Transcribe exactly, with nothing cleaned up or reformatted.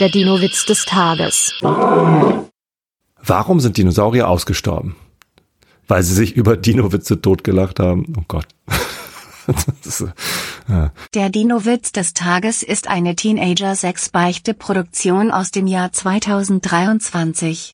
Der Dino-Witz des Tages. Warum sind Dinosaurier ausgestorben? Weil sie sich über Dino-Witze totgelacht haben. Oh Gott. Ist, ja. Der Dino-Witz des Tages ist eine Teenager-Sex-Beichte-Produktion aus dem Jahr zweitausenddreiundzwanzig.